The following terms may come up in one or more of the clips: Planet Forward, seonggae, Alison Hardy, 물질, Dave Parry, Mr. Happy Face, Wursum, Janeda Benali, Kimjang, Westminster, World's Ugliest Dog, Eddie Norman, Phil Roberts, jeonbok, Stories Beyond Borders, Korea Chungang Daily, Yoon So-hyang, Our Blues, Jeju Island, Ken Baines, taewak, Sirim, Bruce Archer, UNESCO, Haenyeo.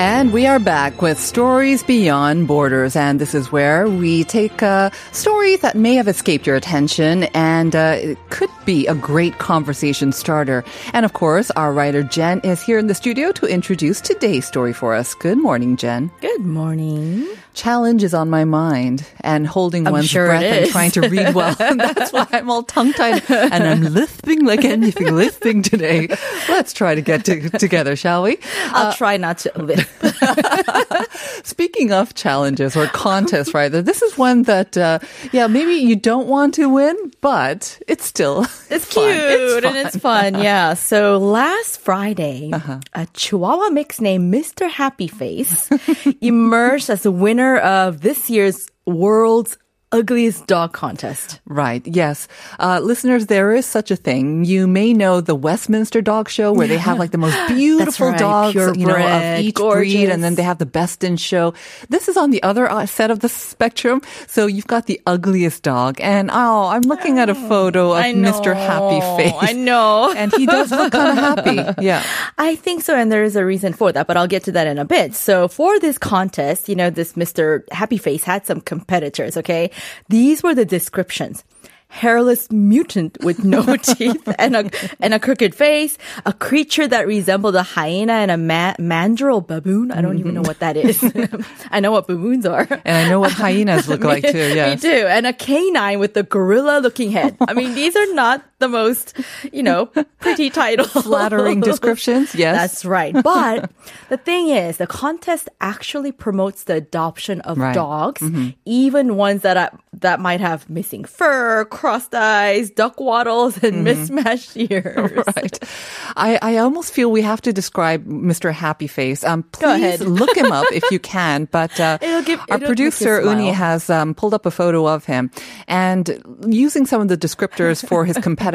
And we are back with Stories Beyond Borders, and this is where we take stories that may have escaped your attention, and it could be a great conversation starter. And of course, our writer Jen is here in the studio to introduce today's story for us. Good morning, Jen. Good morning. Challenge is on my mind, and holding one's breath and trying to read well. That's why I'm all tongue-tied, and I'm lisping like anything, lisping today. Let's try to get together, shall we? I'll try not to lift. Speaking of challenges or contests, rather, this is one that, maybe you don't want to win, but it's still It's cute and fun. Yeah. So last Friday, a Chihuahua mix named Mr. Happy Face emerged as the winner of this year's World's Ugliest Dog Contest. Right, yes. Listeners, there is such a thing. You may know the Westminster dog show where they have like the most beautiful dogs, of each breed, and then they have the best in show. This is on the other set of the spectrum. So you've got the ugliest dog, and I'm looking at a photo of Mr. Happy Face. I know. And he does look kind of happy. Yeah. I think so, and there is a reason for that, but I'll get to that in a bit. So for this contest, this Mr. Happy Face had some competitors, okay? These were the descriptions. Hairless mutant with no teeth and a crooked face, a creature that resembled a hyena and a mandrill baboon. I don't even know what that is. I know what baboons are. And I know what hyenas look like too, yes. We do. And a canine with a gorilla-looking head. I mean, these are not the most, pretty titles. Flattering descriptions, yes. That's right. But the thing is, the contest actually promotes the adoption of dogs, even ones that might have missing fur, crossed eyes, duck wattles, and mismatched ears. Right. I almost feel we have to describe Mr. Happy Face. Please look him up if you can. But our producer, Uni, has pulled up a photo of him. And using some of the descriptors for his competitors,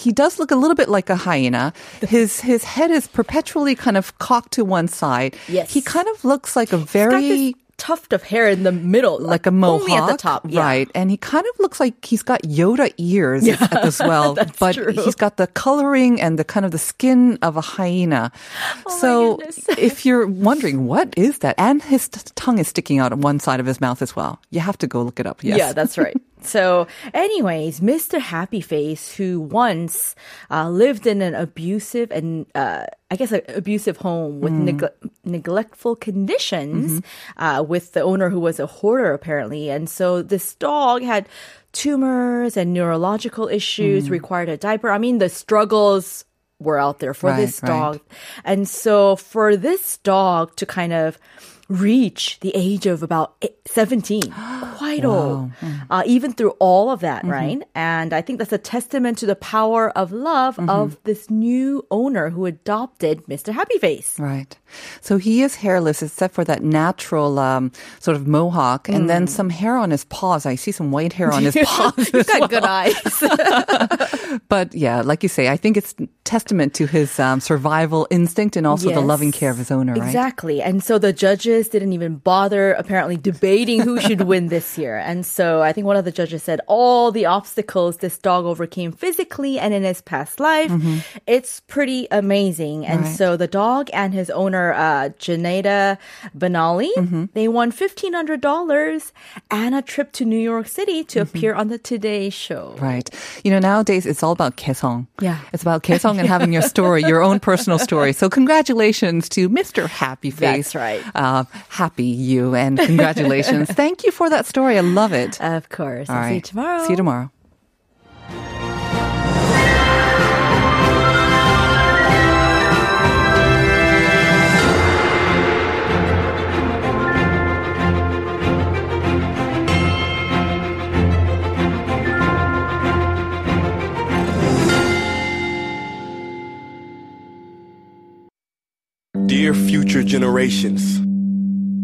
he does look a little bit like a hyena. His head is perpetually kind of cocked to one side. Yes. He kind of looks like a very tuft of hair in the middle, like a mohawk, only at the top, right? And he kind of looks like he's got Yoda ears as well, but true. He's got the coloring and the kind of the skin of a hyena. So if you're wondering what is that, and his tongue is sticking out on one side of his mouth as well, you have to go look it up. Yes. Yeah, that's right. So anyways, Mr. Happy Face, who once lived in an abusive and abusive home with neglectful conditions with the owner who was a hoarder apparently. And so this dog had tumors and neurological issues, required a diaper. I mean, the struggles were out there for this dog. And so for this dog to kind of reach the age of about 17, quite old, even through all of that, right? And I think that's a testament to the power of love of this new owner who adopted Mr. Happy Face. Right. So he is hairless except for that natural sort of mohawk, and then some hair on his paws. I see some white hair on his paws. He's got good eyes. But yeah, like you say, I think it's testament to his survival instinct and also the loving care of his owner, right? Exactly. And so the judges didn't even bother apparently debating who should win this year. And so I think one of the judges said all the obstacles this dog overcame physically and in his past life. It's pretty amazing. And so the dog and his owner, Janeda Benali, they won $1,500 and a trip to New York City to appear on the Today Show. Right. Nowadays it's all about 개성. Yeah. It's about 개성 and having your story, your own personal story. So congratulations to Mr. Happy Face. That's right. Happy you, and congratulations. Thank you for that story. I love it. Of course. All right. See you tomorrow. See you tomorrow. Dear future generations,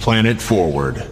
Planet Forward.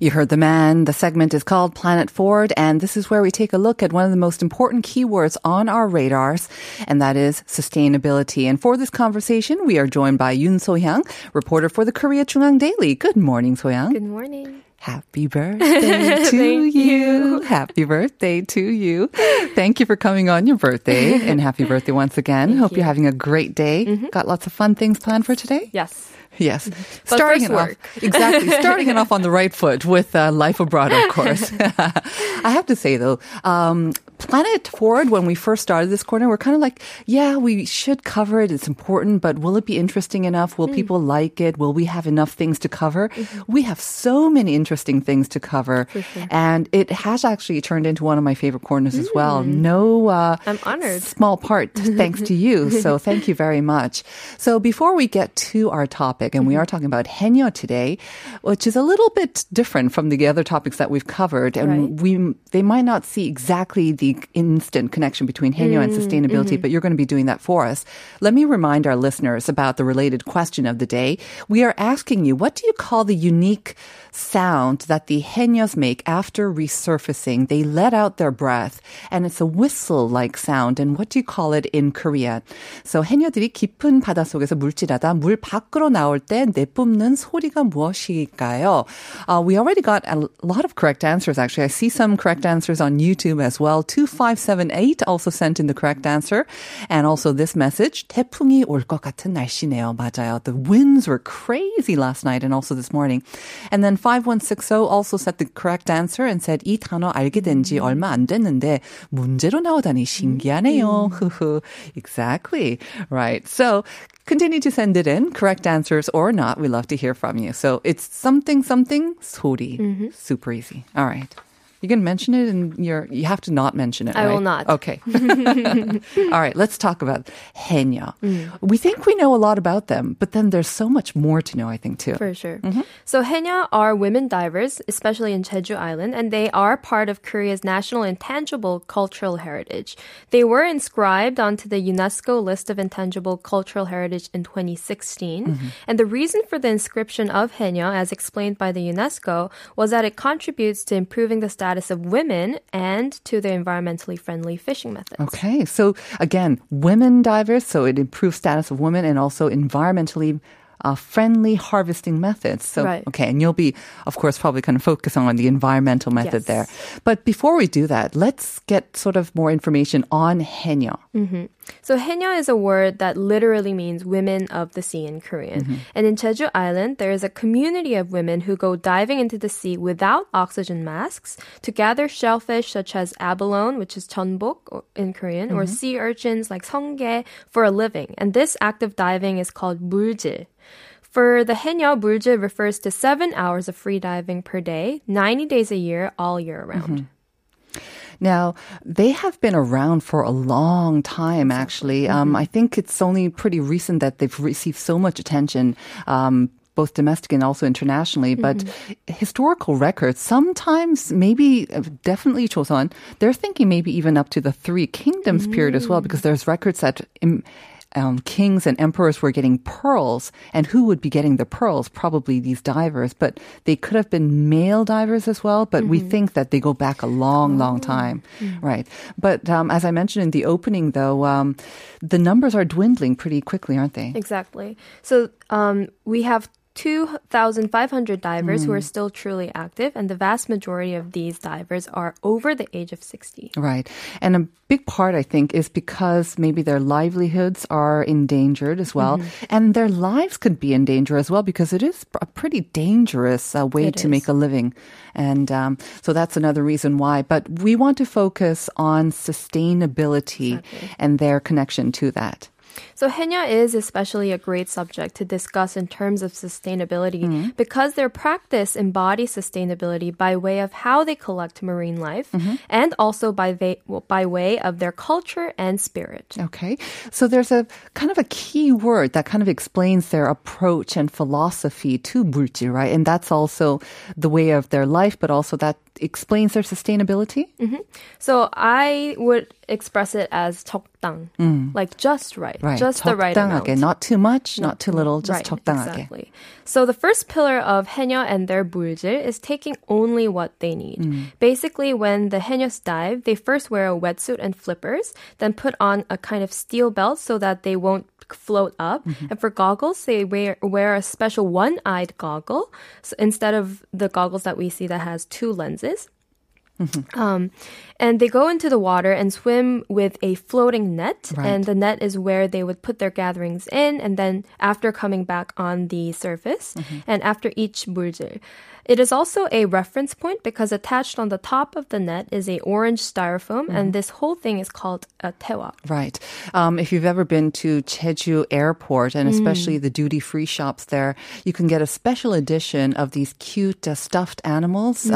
You heard the man. The segment is called Planet Forward, and this is where we take a look at one of the most important keywords on our radars, and that is sustainability. And for this conversation, we are joined by Yoon So-hyang, reporter for the Korea Chungang Daily. Good morning, So-hyang. Good morning. Happy birthday to you. Happy birthday to you. Thank you for coming on your birthday, and happy birthday once again. Hope you're having a great day. Mm-hmm. Got lots of fun things planned for today? Yes. Yes. But starting it off. Exactly. Starting it off on the right foot with Life Abroad, of course. I have to say, though, Planet Forward, when we first started this corner, we're kind of like, yeah, we should cover it. It's important, but will it be interesting enough? Will people like it? Will we have enough things to cover? Mm-hmm. We have so many interesting things to cover. Sure. And it has actually turned into one of my favorite corners as well. I'm honored. Small part, thanks to you. So thank you very much. So before we get to our topic, and we are talking about Haenyeo today, which is a little bit different from the other topics that we've covered. And they might not see exactly the instant connection between Haenyeo and sustainability, but you're going to be doing that for us. Let me remind our listeners about the related question of the day. We are asking you, what do you call the unique sound that the Haenyeos make after resurfacing? They let out their breath, and it's a whistle-like sound. And what do you call it in Korean? So Haenyeo들이 깊은 바다 속에서 물질하다 물 밖으로 나올 때 내뿜는 소리가 무엇일까요? We already got a lot of correct answers, actually. I see some correct answers on YouTube as well. 2578 also sent in the correct answer. And also this message, 태풍이 올 것 같은 날씨네요. 맞아요. The winds were crazy last night and also this morning. And then 5160 also said the correct answer and said 이 단어 알게 된 지 얼마 안 됐는데 문제로 나오다니 신기하네요. Exactly. Right. So continue to send it in, correct answers or not. We love to hear from you. So it's something, 소리. Super easy. All right. You can mention it, and you have to not mention it, right? I will not. Okay. All right, let's talk about Haenyeo. We think we know a lot about them, but then there's so much more to know, I think, too. For sure. Mm-hmm. So Haenyeo are women divers, especially in Jeju Island, and they are part of Korea's national intangible cultural heritage. They were inscribed onto the UNESCO list of intangible cultural heritage in 2016, and the reason for the inscription of Haenyeo, as explained by the UNESCO, was that it contributes to improving the status of women and to the environmentally friendly fishing methods. Okay, so again, women divers, so it improves status of women and also environmentally friendly harvesting methods. So, okay, and you'll be, of course, probably kind of focusing on the environmental method there. But before we do that, let's get sort of more information on Haenyeo. So Haenyeo is a word that literally means women of the sea in Korean. And in Jeju Island, there is a community of women who go diving into the sea without oxygen masks to gather shellfish such as abalone, which is jeonbok in Korean, or sea urchins like seonggae for a living. And this act of diving is called 물질. For the Haenyeo, 물질 refers to 7 hours of free diving per day, 90 days a year, all year round. Now, they have been around for a long time, actually. I think it's only pretty recent that they've received so much attention, both domestic and also internationally. But historical records, sometimes maybe definitely Joseon, they're thinking maybe even up to the Three Kingdoms period as well, because there's records that kings and emperors were getting pearls, and who would be getting the pearls? Probably these divers, but they could have been male divers as well, but we think that they go back a long time. Right. But as I mentioned in the opening, though, the numbers are dwindling pretty quickly, aren't they? Exactly. So we have 2,500 divers who are still truly active, and the vast majority of these divers are over the age of 60. Right. And a big part, I think, is because maybe their livelihoods are endangered as well, and their lives could be in danger as well, because it is a pretty dangerous way to make a living. And so that's another reason why. But we want to focus on sustainability and their connection to that. So Haenyeo is especially a great subject to discuss in terms of sustainability because their practice embodies sustainability by way of how they collect marine life and also by way of their culture and spirit. Okay. So there's a kind of a key word that kind of explains their approach and philosophy to 물질, right? And that's also the way of their life, but also that explains their sustainability. Mm-hmm. So I would express it as 적당, like just right, just the right amount. Not too much, not too little, just 적당하게. Exactly. So the first pillar of Haenyeo and their 물질 is taking only what they need. Basically, when the Haenyeos dive, they first wear a wetsuit and flippers, then put on a kind of steel belt so that they won't float up. And for goggles, they wear a special one-eyed goggle so instead of the goggles that we see that has two lenses. And they go into the water and swim with a floating net. Right. And the net is where they would put their gatherings in and then after coming back on the surface and after each 물질. It is also a reference point because attached on the top of the net is a orange styrofoam and this whole thing is called a taewak. Right. If you've ever been to Jeju Airport and especially the duty-free shops there, you can get a special edition of these cute stuffed animals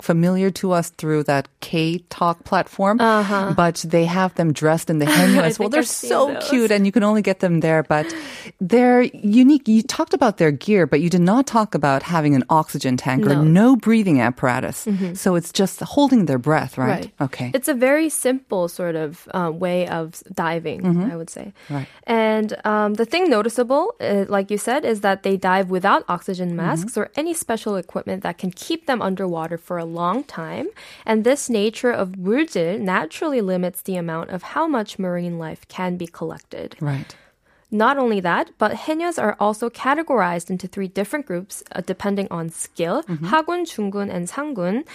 familiar to us through that K-Talk platform. But they have them dressed in the Haenyeo as well. They're so cute and you can only get them there, but they're unique. You talked about their gear, but you did not talk about having an oxygen tank. No breathing apparatus. So it's just holding their breath, right? Okay. It's a very simple sort of way of diving, I would say. Right. And the thing noticeable, like you said, is that they dive without oxygen masks or any special equipment that can keep them underwater for a long time. And this nature of 물질 naturally limits the amount of how much marine life can be collected. Right. Not only that, but Haenyeos are also categorized into three different groups depending on skill, 하군, 중군, and 상군,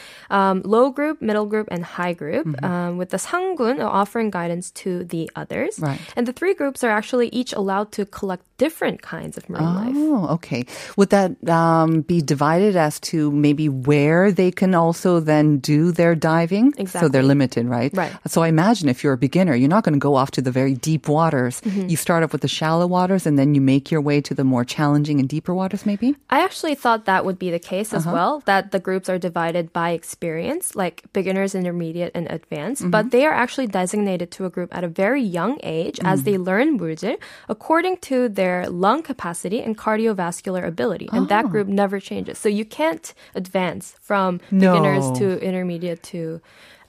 low group, middle group, and high group, with the 상군 offering guidance to the others. Right. And the three groups are actually each allowed to collect different kinds of marine life. Oh, okay. Would that be divided as to maybe where they can also then do their diving? Exactly. So they're limited, right? Right. So I imagine if you're a beginner, you're not going to go off to the very deep waters. You start off with the shallow waters and then you make your way to the more challenging and deeper waters maybe? I actually thought that would be the case as well, that the groups are divided by experience, like beginners, intermediate, and advanced, but they are actually designated to a group at a very young age as they learn 물질 according to their lung capacity and cardiovascular ability, and that group never changes. So you can't advance from beginners to intermediate to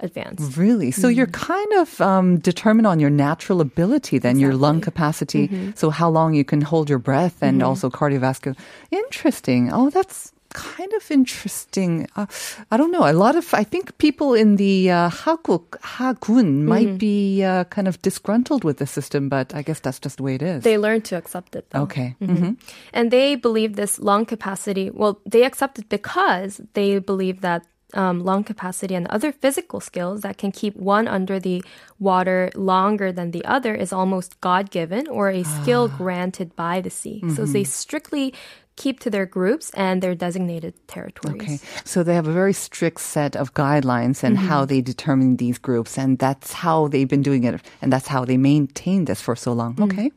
advanced. Really? So you're kind of determined on your natural ability then, your lung capacity, so how long you can hold your breath and also cardiovascular. Interesting. Oh, that's kind of interesting. I don't know. I think people in the Hagun might be kind of disgruntled with the system, but I guess that's just the way it is. They learn to accept it, though. Okay. And they believe this lung capacity, they accept it because they believe that lung capacity and other physical skills that can keep one under the water longer than the other is almost God-given or a skill granted by the sea. So they strictly keep to their groups and their designated territories. Okay. So they have a very strict set of guidelines and how they determine these groups, and that's how they've been doing it, and that's how they maintain this for so long. Okay.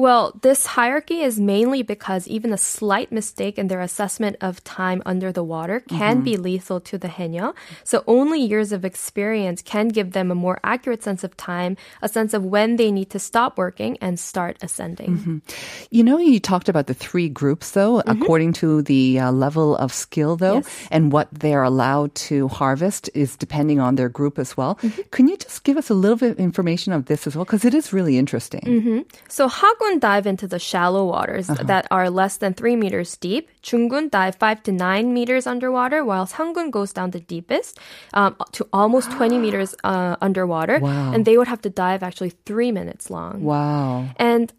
Well, this hierarchy is mainly because even a slight mistake in their assessment of time under the water can be lethal to the Haenyeo. So only years of experience can give them a more accurate sense of time, a sense of when they need to stop working and start ascending. You know, you talked about the three groups, though, according to the level of skill, though, and what they're allowed to harvest is depending on their group as well. Can you just give us a little bit of information of this as well? Because it is really interesting. So Haenyeo dive into the shallow waters that are less than 3 meters deep. 중군 dive 5 to 9 meters underwater, while 상군 goes down the deepest to almost 20 meters underwater. Wow. And they would have to dive actually 3 minutes long. Wow. And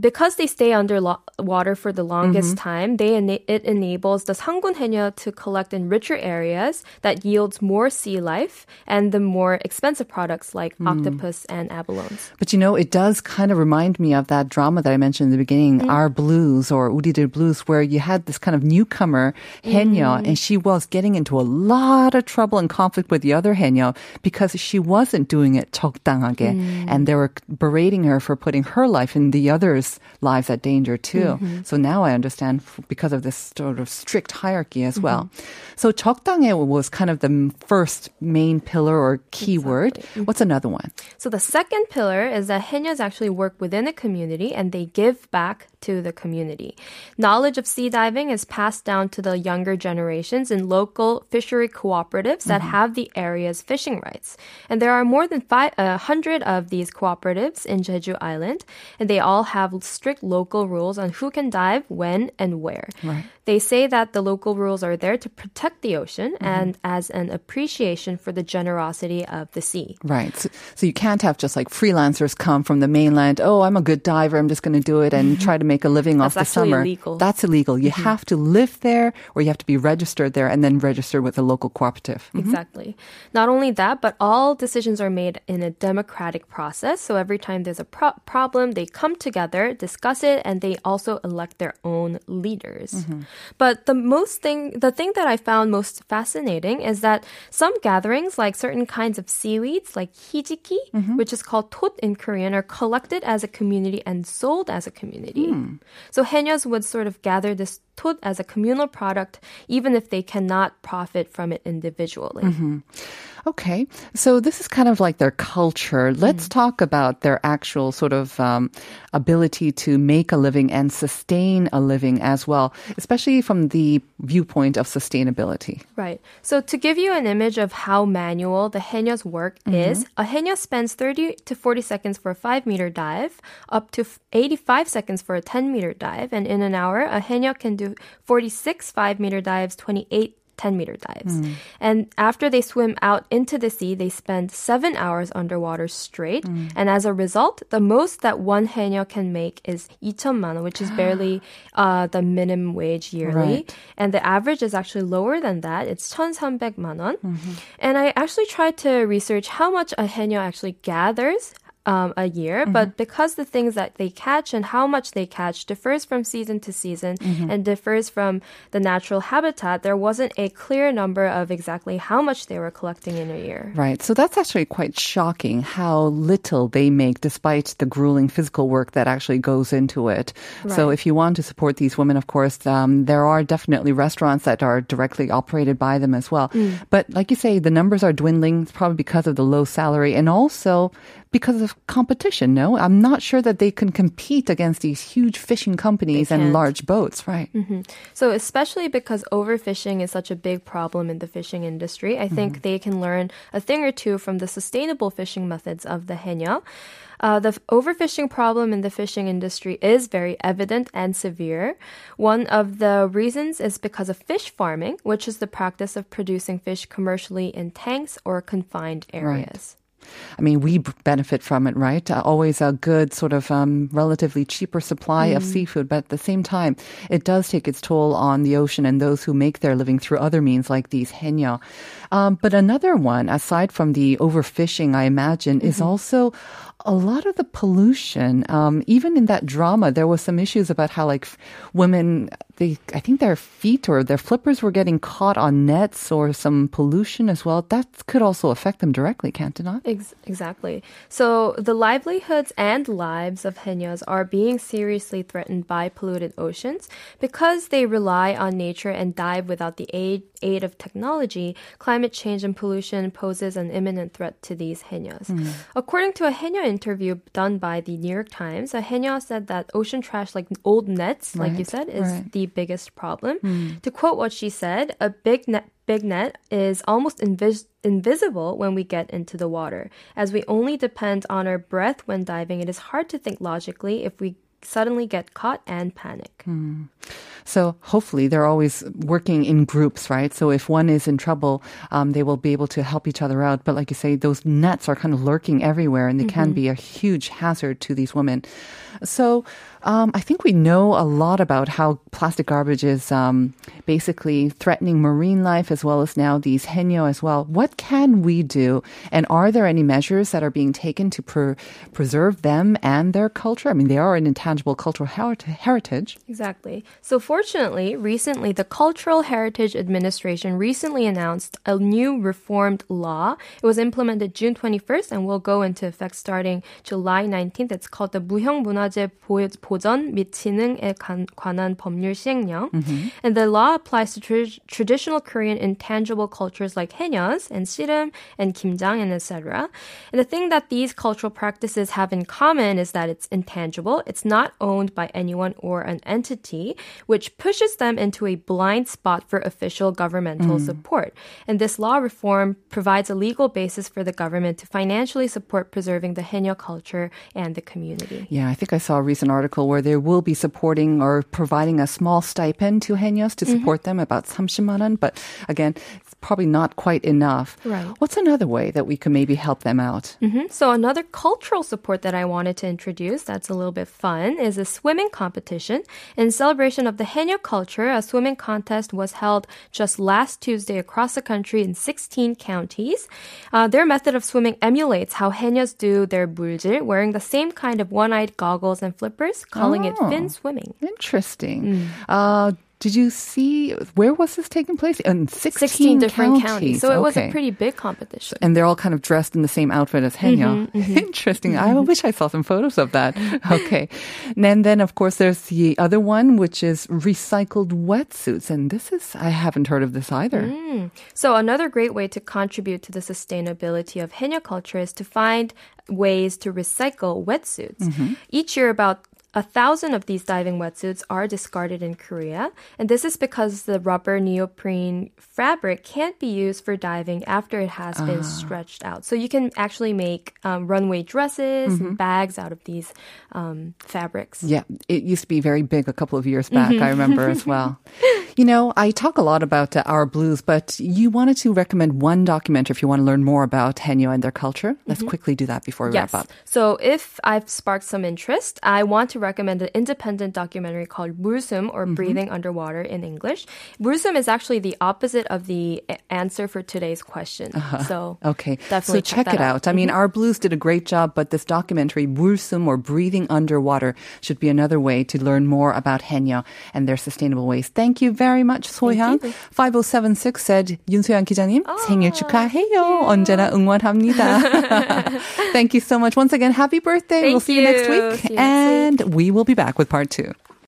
because they stay underwater for the longest time, it enables the 상군 Haenyeo to collect in richer areas that yields more sea life and the more expensive products like octopus and abalones. But you know, it does kind of remind me of that that drama that I mentioned in the beginning, Our Blues or 우리들 Blues, where you had this kind of newcomer, Haenyeo, and she was getting into a lot of trouble and conflict with the other Haenyeo because she wasn't doing it 적당하게. And they were berating her for putting her life and the others' lives at danger too. So now I understand because of this sort of strict hierarchy as well. So 적당해 was kind of the first main pillar or keyword. Exactly. What's another one? So the second pillar is that Haenyeos actually work within a community and they give back to the community. Knowledge of sea diving is passed down to the younger generations in local fishery cooperatives that have the area's fishing rights. And there are more than 100 of these cooperatives in Jeju Island, and they all have strict local rules on who can dive, when, and where. Right. They say that the local rules are there to protect the ocean and as an appreciation for the generosity of the sea. Right. So you can't have just like freelancers come from the mainland, oh, I'm a good diver, I'm just going to do it and try to make a living off the summer. Illegal. That's illegal. You have to live there or you have to be registered there and then registered with a local cooperative. Exactly. Not only that, but all decisions are made in a democratic process. So every time there's a problem, they come together, discuss it, and they also elect their own leaders. But the thing that I found most fascinating is that some gatherings, like certain kinds of seaweeds, like hijiki, which is called tot in Korean, are collected as a community and sold as a community. So Haenyeos would sort of gather this tot as a communal product, even if they cannot profit from it individually. Okay, so this is kind of like their culture. Let's talk about their actual sort of ability to make a living and sustain a living as well, especially from the viewpoint of sustainability. Right. So to give you an image of how manual the Haenyeo's work is, a Haenyeo spends 30 to 40 seconds for a 5-meter dive, up to 85 seconds for a 10-meter dive, and in an hour, a Haenyeo can do 46 5-meter dives, 28 10-meter dives. And after they swim out into the sea, they spend 7 hours underwater straight. And as a result, the most that one Haenyeo can make is 2,000만 won, which is barely the minimum wage yearly. Right. And the average is actually lower than that. It's 1,300만 won. And I actually tried to research how much a Haenyeo actually gathers a year, but because the things that they catch and how much they catch differs from season to season and differs from the natural habitat, there wasn't a clear number of exactly how much they were collecting in a year. Right. So that's actually quite shocking how little they make despite the grueling physical work that actually goes into it. Right. So if you want to support these women, of course, there are definitely restaurants that are directly operated by them as well. But like you say, the numbers are dwindling, probably because of the low salary and also because of competition, no? I'm not sure that they can compete against these huge fishing companies and large boats, right? So especially because overfishing is such a big problem in the fishing industry, I think they can learn a thing or two from the sustainable fishing methods of the Haenyeo. The overfishing problem in the fishing industry is very evident and severe. One of the reasons is because of fish farming, which is the practice of producing fish commercially in tanks or confined areas. Right. I mean, we benefit from it, right? Always a good sort of relatively cheaper supply of seafood. But at the same time, it does take its toll on the ocean and those who make their living through other means like these Haenyeo. But another one, aside from the overfishing, I imagine, is also a lot of the pollution. Even in that drama, there was some issues about how like women, I think their feet or their flippers were getting caught on nets or some pollution as well. That could also affect them directly, can't it not? Exactly. So the livelihoods and lives of Haenyeos are being seriously threatened by polluted oceans because they rely on nature and dive without the aid of technology. Climate change and pollution poses an imminent threat to these Haenyeos. According to a Haenyeo interview done by the New York Times, a Haenyeo said that ocean trash, like old nets, like you said, is the biggest problem. To quote what she said, a big net is almost invisible when we get into the water. As we only depend on our breath when diving, it is hard to think logically if we suddenly get caught and panic. So hopefully they're always working in groups, right? So if one is in trouble, they will be able to help each other out. But like you say, those nets are kind of lurking everywhere and they can be a huge hazard to these women. So I think we know a lot about how plastic garbage is basically threatening marine life as well as now these Haenyeo as well. What can we do? And are there any measures that are being taken to preserve them and their culture? I mean, they are an intangible cultural heritage. Exactly. So fortunately, recently, the Cultural Heritage Administration recently announced a new reformed law. It was implemented June 21st and will go into effect starting July 19th. It's called the 무형 문화재 보전 및 지능에 관한 법률 시행령. Mm-hmm. And the law applies to traditional Korean intangible cultures like Haenyeos and Sirim and Kimjang and etc. And the thing that these cultural practices have in common is that it's intangible. It's not owned by anyone or an entity, which pushes them into a blind spot for official governmental support. And this law reform provides a legal basis for the government to financially support preserving the Haenyeo culture and the community. Yeah, I think I saw a recent article where they will be supporting or providing a small stipend to Haenyeos to support them, about 30만 won. But again, it's probably not quite enough. Right. What's another way that we could maybe help them out? So another cultural support that I wanted to introduce that's a little bit fun is a swimming competition. In celebration of the Haenyeo culture, a swimming contest was held just last Tuesday across the country in 16 counties. Their method of swimming emulates how Haenyeos do their 물질, wearing the same kind of one-eyed goggles and flippers, calling it fin swimming. Interesting. Did you see, where was this taking place? In 16 different counties. So it was a pretty big competition. And they're all kind of dressed in the same outfit as Haenyeo. Interesting. I wish I saw some photos of that. Okay. And then, of course, there's the other one, which is recycled wetsuits. And this is, I haven't heard of this either. So another great way to contribute to the sustainability of Haenyeo culture is to find ways to recycle wetsuits. Each year, about 1,000 of these diving wetsuits are discarded in Korea, and this is because the rubber neoprene fabric can't be used for diving after it has been stretched out. So you can actually make runway dresses and bags out of these fabrics. Yeah, it used to be very big a couple of years back, I remember as well. You know, I talk a lot about Our Blues, but you wanted to recommend one documentary if you want to learn more about Haenyeo and their culture. Let's quickly do that before we wrap up. So if I've sparked some interest, I want to recommend an independent documentary called Wursum, or Breathing Underwater in English. Wursum is actually the opposite of the answer for today's question. So definitely check it out. I mean, Our Blues did a great job, but this documentary, Wursum, or Breathing Underwater, should be another way to learn more about Haenyeo and their sustainable ways. Thank you very much, So-hyang. 5076 said, 윤소양 기자님, 생일 축하해요. 언제나 응원합니다. Thank you so much. Once again, happy birthday. We'll see you next week. And we will be back with part 2.